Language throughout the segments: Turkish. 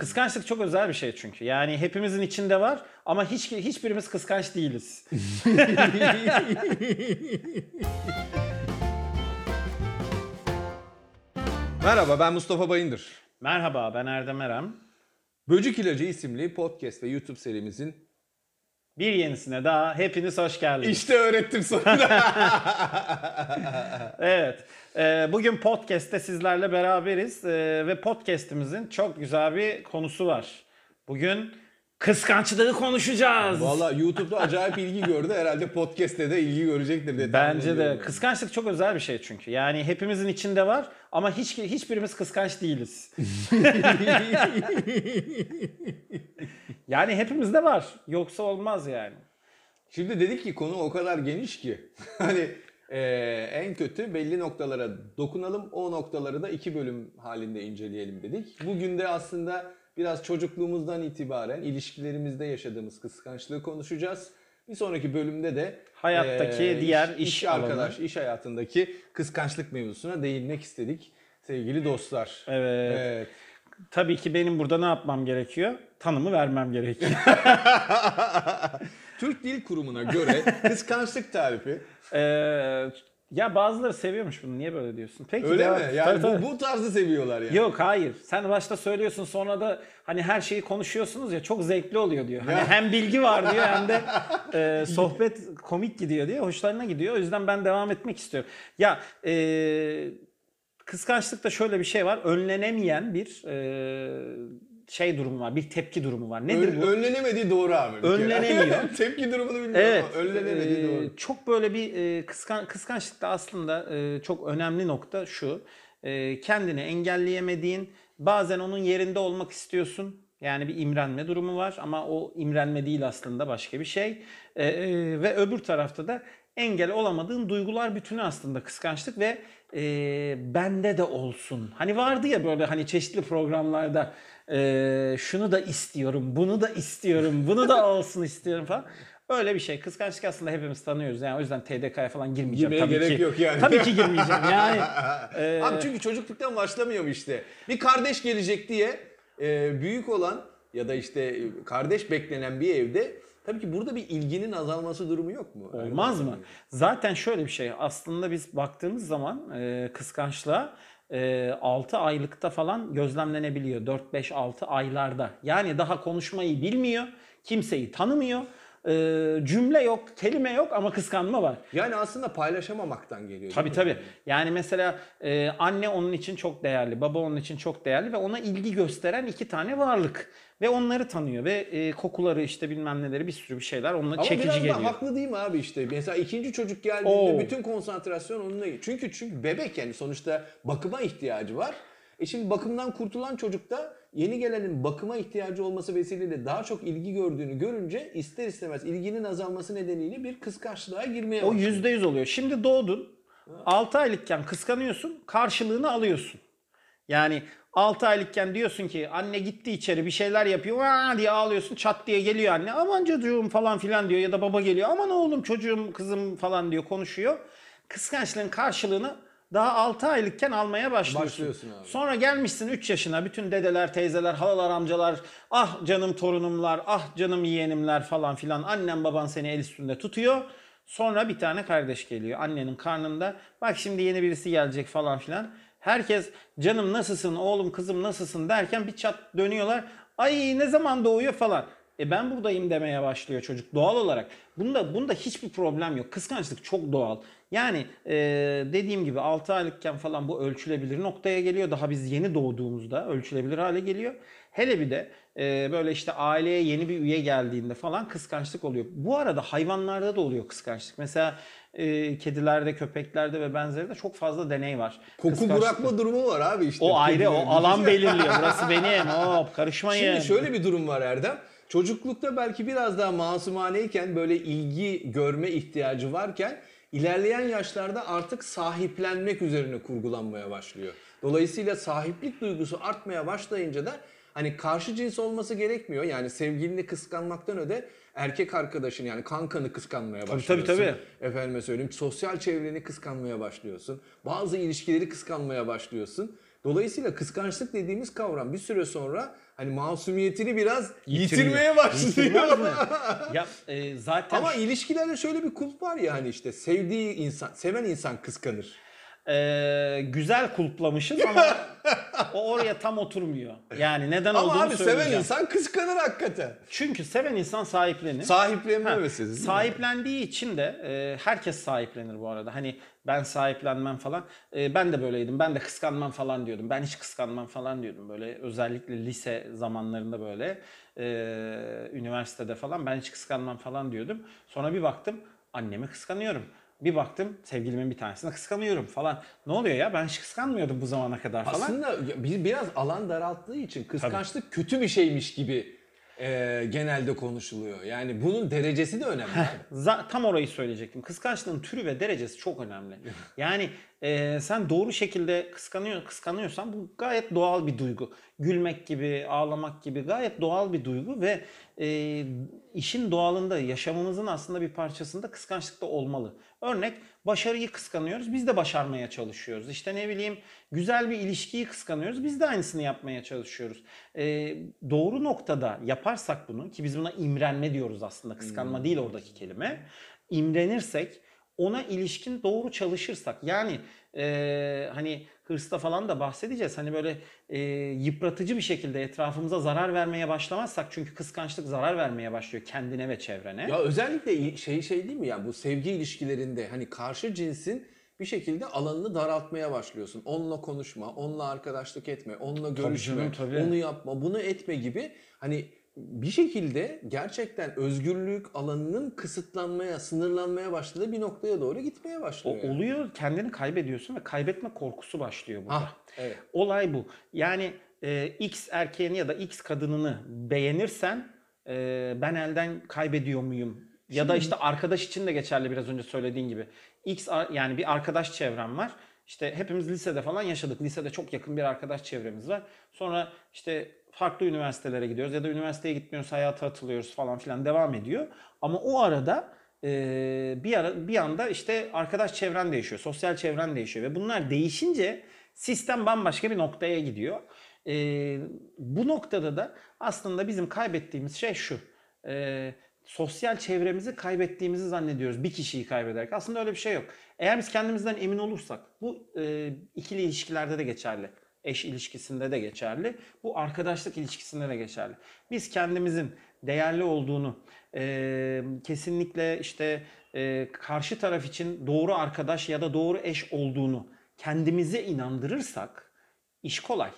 Kıskançlık çok özel bir şey çünkü. Yani hepimizin içinde var ama hiçbirimiz kıskanç değiliz. Merhaba, ben Mustafa Bayındır. Merhaba, ben Erdem Erem. Böcük İlacı isimli podcast ve YouTube serimizin bir yenisine daha hepiniz hoş geldiniz. İşte öğrettim sonunda. Evet. Bugün podcast'te sizlerle beraberiz ve podcast'imizin çok güzel bir konusu var. Bugün kıskançlığı konuşacağız. Vallahi YouTube'da acayip ilgi gördü. Herhalde podcast'te de ilgi görecektir diye. Bence de. Kıskançlık çok özel bir şey çünkü. Yani hepimizin içinde var ama hiçbirimiz kıskanç değiliz. Yani hepimizde var. Yoksa olmaz yani. Şimdi dedik ki konu o kadar geniş ki. Hani en kötü belli noktalara dokunalım. O noktaları da iki bölüm halinde inceleyelim dedik. Bugün de aslında biraz çocukluğumuzdan itibaren ilişkilerimizde yaşadığımız kıskançlığı konuşacağız. Bir sonraki bölümde de hayattaki diğer iş hayatındaki kıskançlık mevzusuna değinmek istedik sevgili dostlar. Evet. Tabii ki benim burada ne yapmam gerekiyor? Tanımı vermem gerekiyor. Türk Dil Kurumu'na göre kıskançlık tarifi. Ya bazıları seviyormuş bunu. Niye böyle diyorsun? Peki, öyle ya, mi? Yani tabii. Bu tarzı seviyorlar yani. Yok, hayır. Sen başta söylüyorsun, sonra da hani her şeyi konuşuyorsunuz ya, çok zevkli oluyor diyor. Hani hem bilgi var diyor hem de sohbet komik gidiyor diyor. Hoşlarına gidiyor. O yüzden ben devam etmek istiyorum. Ya kıskançlıkta şöyle bir şey var. Önlenemeyen bir şey durumu var. Bir tepki durumu var. Nedir bu? Önlenemediği doğru abi. Önlenemiyor. Tepki durumunu bilmiyorum evet, ama önlenemediği doğru. Çok böyle bir kıskançlıkta aslında çok önemli nokta şu. Kendini engelleyemediğin, bazen onun yerinde olmak istiyorsun. Yani bir imrenme durumu var ama o imrenme değil aslında, başka bir şey. Ve öbür tarafta da engel olamadığın duygular bütünü aslında kıskançlık ve bende de olsun. Hani vardı ya böyle hani çeşitli programlarda şunu da istiyorum, bunu da istiyorum, bunu da olsun istiyorum falan. Öyle bir şey. Kıskançlık aslında hepimiz tanıyoruz. Yani o yüzden TDK'ya falan girmeyeceğim. Girmeye gerek yok yani. Tabii ki girmeyeceğim yani. Abi çünkü çocukluktan başlamıyor mu işte. Bir kardeş gelecek diye büyük olan ya da işte kardeş beklenen bir evde tabii ki burada bir ilginin azalması durumu yok mu? Olmaz mı? Zaten şöyle bir şey. Aslında biz baktığımız zaman kıskançlığa 6 aylıkta falan gözlemlenebiliyor. 4-5-6 aylarda. Yani daha konuşmayı bilmiyor. Kimseyi tanımıyor. Cümle yok, kelime yok ama kıskanma var. Yani aslında paylaşamamaktan geliyor. Tabii. Yani mesela anne onun için çok değerli, baba onun için çok değerli ve ona ilgi gösteren iki tane varlık. Ve onları tanıyor ve kokuları işte bilmem neleri bir sürü bir şeyler onunla ama çekici geliyor. Ama biraz da haklı değil mi abi işte? Mesela ikinci çocuk geldiğinde bütün konsantrasyon onunla gidiyor. Çünkü bebek yani sonuçta bakıma ihtiyacı var. Şimdi bakımdan kurtulan çocukta yeni gelenin bakıma ihtiyacı olması vesiliyle daha çok ilgi gördüğünü görünce ister istemez ilginin azalması nedeniyle bir kıskançlığa girmeye başlıyor. O %100 oluyor. Şimdi doğdun, 6 aylıkken kıskanıyorsun, karşılığını alıyorsun. Yani 6 aylıkken diyorsun ki anne gitti içeri bir şeyler yapıyor, vaa diye ağlıyorsun, çat diye geliyor anne, aman çocuğum falan filan diyor ya da baba geliyor, aman oğlum çocuğum kızım falan diyor, konuşuyor. Kıskançlığın karşılığını daha 6 aylıkken almaya başlıyorsun abi. Sonra gelmişsin 3 yaşına, bütün dedeler, teyzeler, halalar, amcalar, ah canım torunumlar, ah canım yeğenimler falan filan, annem baban seni el üstünde tutuyor. Sonra bir tane kardeş geliyor annenin karnında, bak şimdi yeni birisi gelecek falan filan. Herkes canım nasılsın, oğlum kızım nasılsın derken bir çat dönüyorlar, ay ne zaman doğuyor falan. Ben buradayım demeye başlıyor çocuk doğal olarak. Bunda hiçbir problem yok. Kıskançlık çok doğal. Yani dediğim gibi 6 aylıkken falan bu ölçülebilir noktaya geliyor. Daha biz yeni doğduğumuzda ölçülebilir hale geliyor. Hele bir de böyle işte aileye yeni bir üye geldiğinde falan kıskançlık oluyor. Bu arada hayvanlarda da oluyor kıskançlık. Mesela kedilerde, köpeklerde ve benzerinde çok fazla deney var. Koku bırakma durumu var abi işte. O ayrı, o alan belirliyor. Burası benim, hop karışmayın. Şimdi şöyle bir durum var Erdem. Çocuklukta belki biraz daha masumaneyken böyle ilgi görme ihtiyacı varken ilerleyen yaşlarda artık sahiplenmek üzerine kurgulanmaya başlıyor. Dolayısıyla sahiplik duygusu artmaya başlayınca da hani karşı cins olması gerekmiyor. Yani sevgilini kıskanmaktan öde erkek arkadaşını yani kankanı kıskanmaya başlıyorsun. Tabii. Efendime söyleyeyim sosyal çevreni kıskanmaya başlıyorsun. Bazı ilişkileri kıskanmaya başlıyorsun. Dolayısıyla kıskançlık dediğimiz kavram bir süre sonra hani masumiyetini biraz yitirmeye başlıyor. Ya, zaten... Ama ilişkilerde şöyle bir kulp var ya hani işte sevdiği insan, seven insan kıskanır. Güzel kulplamışız ama o oraya tam oturmuyor. Yani neden ama olduğunu söyleyeceğim. Ama abi seven insan kıskanır hakikaten. Çünkü seven insan sahiplenir. Sahiplenme meselesi. Sahiplendiği için de herkes sahiplenir bu arada. Hani ben sahiplenmem falan. Ben de böyleydim. Ben de kıskanmam falan diyordum. Ben hiç kıskanmam falan diyordum. Böyle özellikle lise zamanlarında böyle üniversitede falan ben hiç kıskanmam falan diyordum. Sonra bir baktım annemi kıskanıyorum. Bir baktım sevgilimin bir tanesine kıskanıyorum falan. Ne oluyor ya ben hiç kıskanmıyordum bu zamana kadar falan. Aslında biraz alan daralttığı için kıskançlık tabii kötü bir şeymiş gibi genelde konuşuluyor. Yani bunun derecesi de önemli. Tam orayı söyleyecektim. Kıskançlığın türü ve derecesi çok önemli. Yani sen doğru şekilde kıskanıyorsan bu gayet doğal bir duygu. Gülmek gibi, ağlamak gibi gayet doğal bir duygu ve işin doğalında, yaşamımızın aslında bir parçasında kıskançlık da olmalı. Örnek başarıyı kıskanıyoruz, biz de başarmaya çalışıyoruz. İşte ne bileyim güzel bir ilişkiyi kıskanıyoruz, biz de aynısını yapmaya çalışıyoruz. Doğru noktada yaparsak bunu ki biz buna imrenme diyoruz aslında, kıskanma değil oradaki kelime. İmrenirsek, ona ilişkin doğru çalışırsak yani hani hırsta falan da bahsedeceğiz. Hani böyle yıpratıcı bir şekilde etrafımıza zarar vermeye başlamazsak çünkü kıskançlık zarar vermeye başlıyor kendine ve çevrene. Ya özellikle şey değil mi ya bu sevgi ilişkilerinde hani karşı cinsin bir şekilde alanını daraltmaya başlıyorsun. Onunla konuşma, onunla arkadaşlık etme, onunla görüşme, tabii. Onu yapma, bunu etme gibi hani... Bir şekilde gerçekten özgürlük alanının kısıtlanmaya, sınırlanmaya başladığı bir noktaya doğru gitmeye başlıyor. O yani oluyor, kendini kaybediyorsun ve kaybetme korkusu başlıyor burada. Evet. Olay bu. Yani X erkeğini ya da X kadınını beğenirsen ben elden kaybediyor muyum? Şimdi... Ya da işte arkadaş için de geçerli biraz önce söylediğin gibi. Yani bir arkadaş çevrem var. İşte hepimiz lisede falan yaşadık. Lisede çok yakın bir arkadaş çevremiz var. Sonra işte... Farklı üniversitelere gidiyoruz ya da üniversiteye gitmiyoruz, hayata atılıyoruz falan filan devam ediyor. Ama o arada bir anda işte arkadaş çevren değişiyor, sosyal çevren değişiyor ve bunlar değişince sistem bambaşka bir noktaya gidiyor. Bu noktada da aslında bizim kaybettiğimiz şey şu. Sosyal çevremizi kaybettiğimizi zannediyoruz bir kişiyi kaybederek. Aslında öyle bir şey yok. Eğer biz kendimizden emin olursak bu ikili ilişkilerde de geçerli. Eş ilişkisinde de geçerli. Bu arkadaşlık ilişkisinde de geçerli. Biz kendimizin değerli olduğunu, kesinlikle işte karşı taraf için doğru arkadaş ya da doğru eş olduğunu kendimize inandırırsak iş kolay.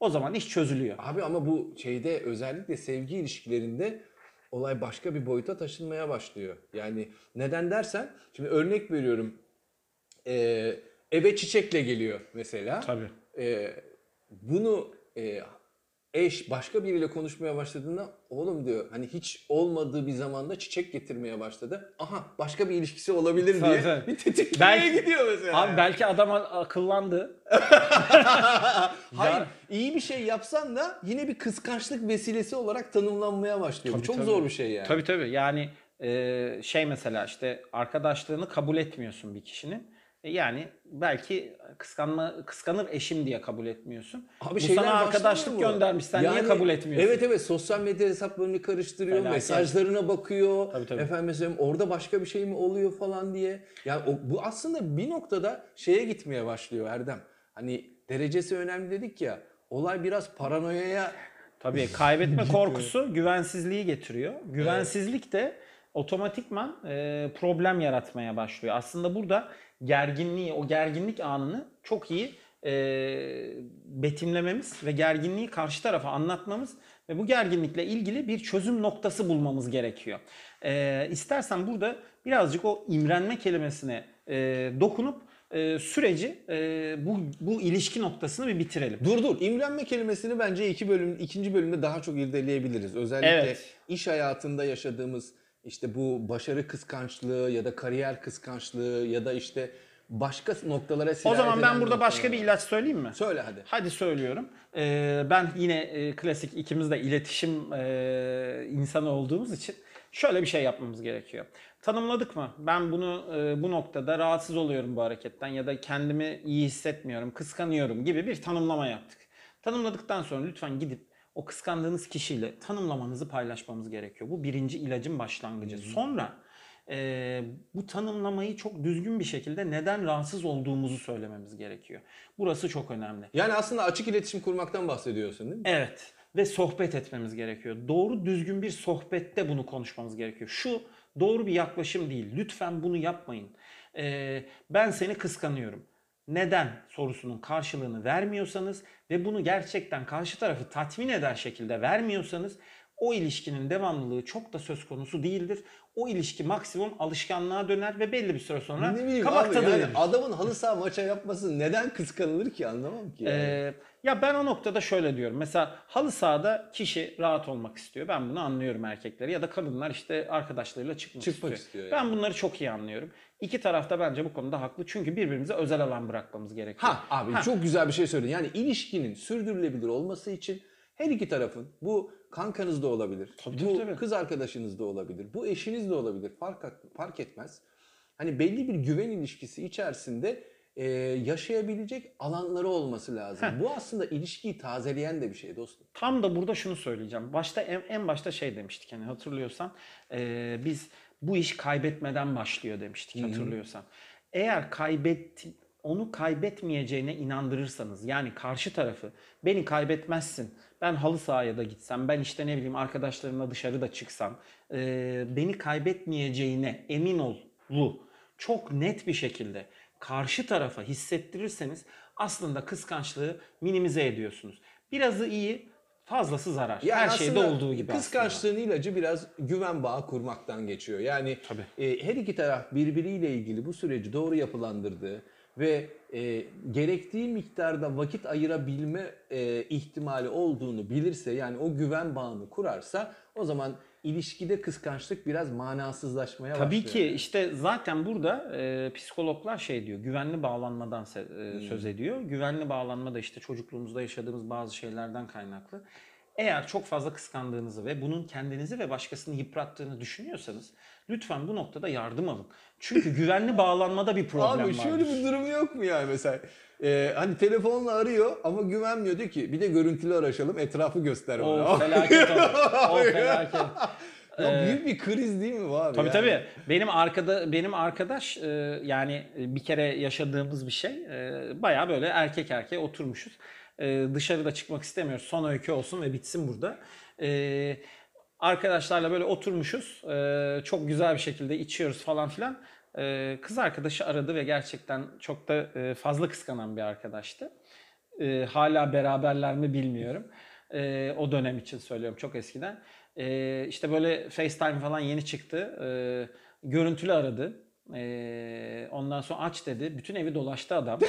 O zaman iş çözülüyor. Abi ama bu şeyde özellikle sevgi ilişkilerinde olay başka bir boyuta taşınmaya başlıyor. Yani neden dersen, şimdi örnek veriyorum. Eve çiçekle geliyor mesela. Tabii. Bunu eş başka biriyle konuşmaya başladığında oğlum diyor hani hiç olmadığı bir zamanda çiçek getirmeye başladı. Aha başka bir ilişkisi olabilir diye bir tetiklemeye gidiyor mesela. Abi belki adam akıllandı. Hayır iyi bir şey yapsan da yine bir kıskançlık vesilesi olarak tanımlanmaya başlıyor. Tabii, Çok zor bir şey yani. Tabii yani şey mesela işte arkadaşlığını kabul etmiyorsun bir kişinin. Yani belki kıskanır eşim diye kabul etmiyorsun. Abi bu sana arkadaşlık göndermiş. Sen yani, niye kabul etmiyorsun? Evet sosyal medya hesaplarını karıştırıyor, felaket. Mesajlarına bakıyor. Tabii. Efendim söyleyeyim orada başka bir şey mi oluyor falan diye. Yani bu aslında bir noktada şeye gitmeye başlıyor Erdem. Hani derecesi önemli dedik ya. Olay biraz paranoyaya tabii kaybetme korkusu güvensizliği getiriyor. Güvensizlik de otomatikman problem yaratmaya başlıyor. Aslında burada gerginliği, o gerginlik anını çok iyi betimlememiz ve gerginliği karşı tarafa anlatmamız ve bu gerginlikle ilgili bir çözüm noktası bulmamız gerekiyor. İstersen burada birazcık o imrenme kelimesine dokunup süreci bu ilişki noktasını bir bitirelim. Dur. İmrenme kelimesini bence ikinci bölümde daha çok irdeleyebiliriz. Özellikle iş hayatında yaşadığımız İşte bu başarı kıskançlığı ya da kariyer kıskançlığı ya da işte başka noktalara sirayet eden... O zaman ben burada başka bir ilaç söyleyeyim mi? Söyle hadi. Hadi söylüyorum. Ben yine klasik, ikimiz de iletişim insanı olduğumuz için şöyle bir şey yapmamız gerekiyor. Tanımladık mı? Ben bunu bu noktada rahatsız oluyorum bu hareketten ya da kendimi iyi hissetmiyorum, kıskanıyorum gibi bir tanımlama yaptık. Tanımladıktan sonra lütfen gidip o kıskandığınız kişiyle tanımlamanızı paylaşmamız gerekiyor. Bu birinci ilacın başlangıcı. Sonra bu tanımlamayı çok düzgün bir şekilde neden rahatsız olduğumuzu söylememiz gerekiyor. Burası çok önemli. Yani aslında açık iletişim kurmaktan bahsediyorsun değil mi? Evet. Ve sohbet etmemiz gerekiyor. Doğru düzgün bir sohbette bunu konuşmamız gerekiyor. Şu doğru bir yaklaşım değil. Lütfen bunu yapmayın. Ben seni kıskanıyorum. Neden sorusunun karşılığını vermiyorsanız ve bunu gerçekten karşı tarafı tatmin eder şekilde vermiyorsanız o ilişkinin devamlılığı çok da söz konusu değildir. O ilişki maksimum alışkanlığa döner ve belli bir süre sonra kabak tadı verir. Yani adamın halı saha maça yapması neden kıskanılır ki, anlamam ki. Yani. Ya ben o noktada şöyle diyorum. Mesela halı sahada kişi rahat olmak istiyor. Ben bunu anlıyorum erkekleri. Ya da kadınlar işte arkadaşlarıyla çıkmak istiyor. Yani. Ben bunları çok iyi anlıyorum. İki taraf da bence bu konuda haklı. Çünkü birbirimize özel alan bırakmamız gerekiyor. Abi çok güzel bir şey söyledin. Yani ilişkinin sürdürülebilir olması için her iki tarafın, bu kankanız da olabilir, bu kız arkadaşınız da olabilir, bu eşiniz de olabilir, fark etmez. Hani belli bir güven ilişkisi içerisinde yaşayabilecek alanları olması lazım. Bu aslında ilişkiyi tazeleyen de bir şey dostum. Tam da burada şunu söyleyeceğim. Başta en başta şey demiştik, hani hatırlıyorsan biz bu iş kaybetmeden başlıyor demiştik, hatırlıyorsan. Eğer onu kaybetmeyeceğine inandırırsanız, yani karşı tarafı beni kaybetmezsin, ben halı sahaya da gitsem, ben işte ne bileyim arkadaşlarımla dışarı da çıksam beni kaybetmeyeceğine emin olu çok net bir şekilde karşı tarafa hissettirirseniz aslında kıskançlığı minimize ediyorsunuz. Birazı iyi, fazlası zarar. Yani her şeyde olduğu gibi kıskançlığın ilacı biraz güven bağı kurmaktan geçiyor. Yani her iki taraf birbiriyle ilgili bu süreci doğru yapılandırdığı ve gerektiği miktarda vakit ayırabilme ihtimali olduğunu bilirse, yani o güven bağını kurarsa, o zaman ilişkide kıskançlık biraz manasızlaşmaya başlıyor. Tabii ki işte zaten burada psikologlar şey diyor, güvenli bağlanmadan söz ediyor. Güvenli bağlanma da işte çocukluğumuzda yaşadığımız bazı şeylerden kaynaklı. Eğer çok fazla kıskandığınızı ve bunun kendinizi ve başkasını yıprattığını düşünüyorsanız lütfen bu noktada yardım alın. Çünkü güvenli bağlanmada bir problem var. Abi şöyle bir durum yok mu yani mesela? Hani telefonla arıyor ama güvenmiyor, diyor ki bir de görüntülü araşalım, etrafı göster bana. O felaket olur. O felaket. Ya büyük bir kriz değil mi bu abi? Tabii. Benim arkadaş yani bir kere yaşadığımız bir şey. Bayağı böyle erkek erkeğe oturmuşuz. Dışarıda çıkmak istemiyoruz. Son öykü olsun ve bitsin burada. Arkadaşlarla böyle oturmuşuz. Çok güzel bir şekilde içiyoruz falan filan. Kız arkadaşı aradı ve gerçekten çok da fazla kıskanan bir arkadaştı. Hala beraberler mi bilmiyorum. O dönem için söylüyorum, çok eskiden. İşte böyle FaceTime falan yeni çıktı. Görüntülü aradı. Ondan sonra aç dedi. Bütün evi dolaştı adam.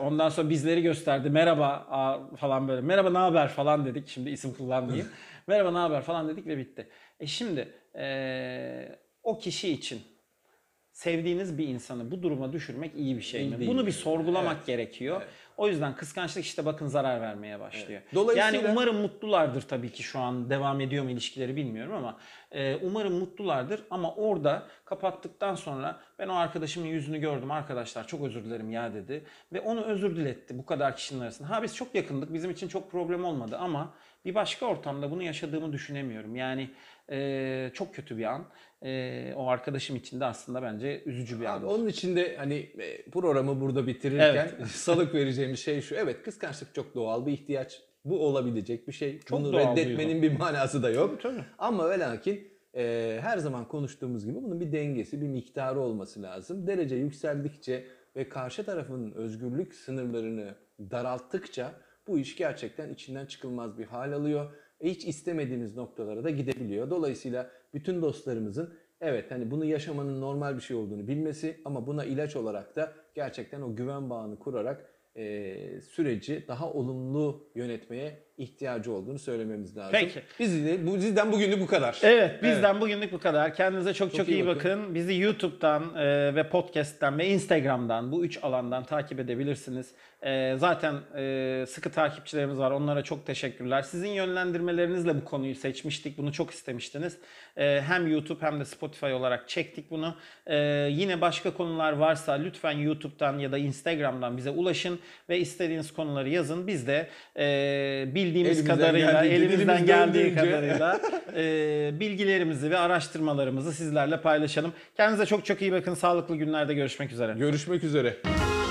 Ondan sonra bizleri gösterdi. Merhaba falan böyle. Merhaba ne haber falan dedik. Şimdi isim kullanmayayım. Merhaba ne haber falan dedik ve bitti. Şimdi o kişi için sevdiğiniz bir insanı bu duruma düşürmek iyi bir şey mi? Bunu bir sorgulamak gerekiyor. Evet. O yüzden kıskançlık işte bakın zarar vermeye başlıyor. Evet. Dolayısıyla... Yani umarım mutlulardır tabii ki, şu an devam ediyor mu ilişkileri bilmiyorum ama umarım mutlulardır ama orada kapattıktan sonra ben o arkadaşımın yüzünü gördüm, arkadaşlar çok özür dilerim ya dedi ve onu özür diletti bu kadar kişinin arasında. Biz çok yakındık, bizim için çok problem olmadı ama bir başka ortamda bunu yaşadığımı düşünemiyorum. Yani çok kötü bir an. O arkadaşım için de aslında bence üzücü bir an. Onun için de hani programı burada bitirirken salık vereceğimiz şey şu. Evet, kıskançlık çok doğal bir ihtiyaç. Bu olabilecek bir şey. Çok bunu reddetmenin bir manası da yok. Tabii. Ama ve lakin her zaman konuştuğumuz gibi bunun bir dengesi, bir miktarı olması lazım. Derece yükseldikçe ve karşı tarafın özgürlük sınırlarını daralttıkça bu iş gerçekten içinden çıkılmaz bir hal alıyor. Hiç istemediğiniz noktalara da gidebiliyor. Dolayısıyla bütün dostlarımızın hani bunu yaşamanın normal bir şey olduğunu bilmesi ama buna ilaç olarak da gerçekten o güven bağını kurarak süreci daha olumlu yönetmeye ihtiyacı olduğunu söylememiz lazım. Peki. Bizden bugünlük bu kadar. Evet, bizden bugünlük bu kadar. Kendinize çok iyi bakın. Bizi YouTube'dan ve podcast'ten ve Instagram'dan, bu üç alandan takip edebilirsiniz. Zaten sıkı takipçilerimiz var. Onlara çok teşekkürler. Sizin yönlendirmelerinizle bu konuyu seçmiştik. Bunu çok istemiştiniz. Hem YouTube hem de Spotify olarak çektik bunu. Yine başka konular varsa lütfen YouTube'dan ya da Instagram'dan bize ulaşın ve istediğiniz konuları yazın. Biz de bildiğimiz kadarıyla, elimizden geldiği kadarıyla bilgilerimizi ve araştırmalarımızı sizlerle paylaşalım. Kendinize çok iyi bakın. Sağlıklı günlerde görüşmek üzere. Görüşmek üzere.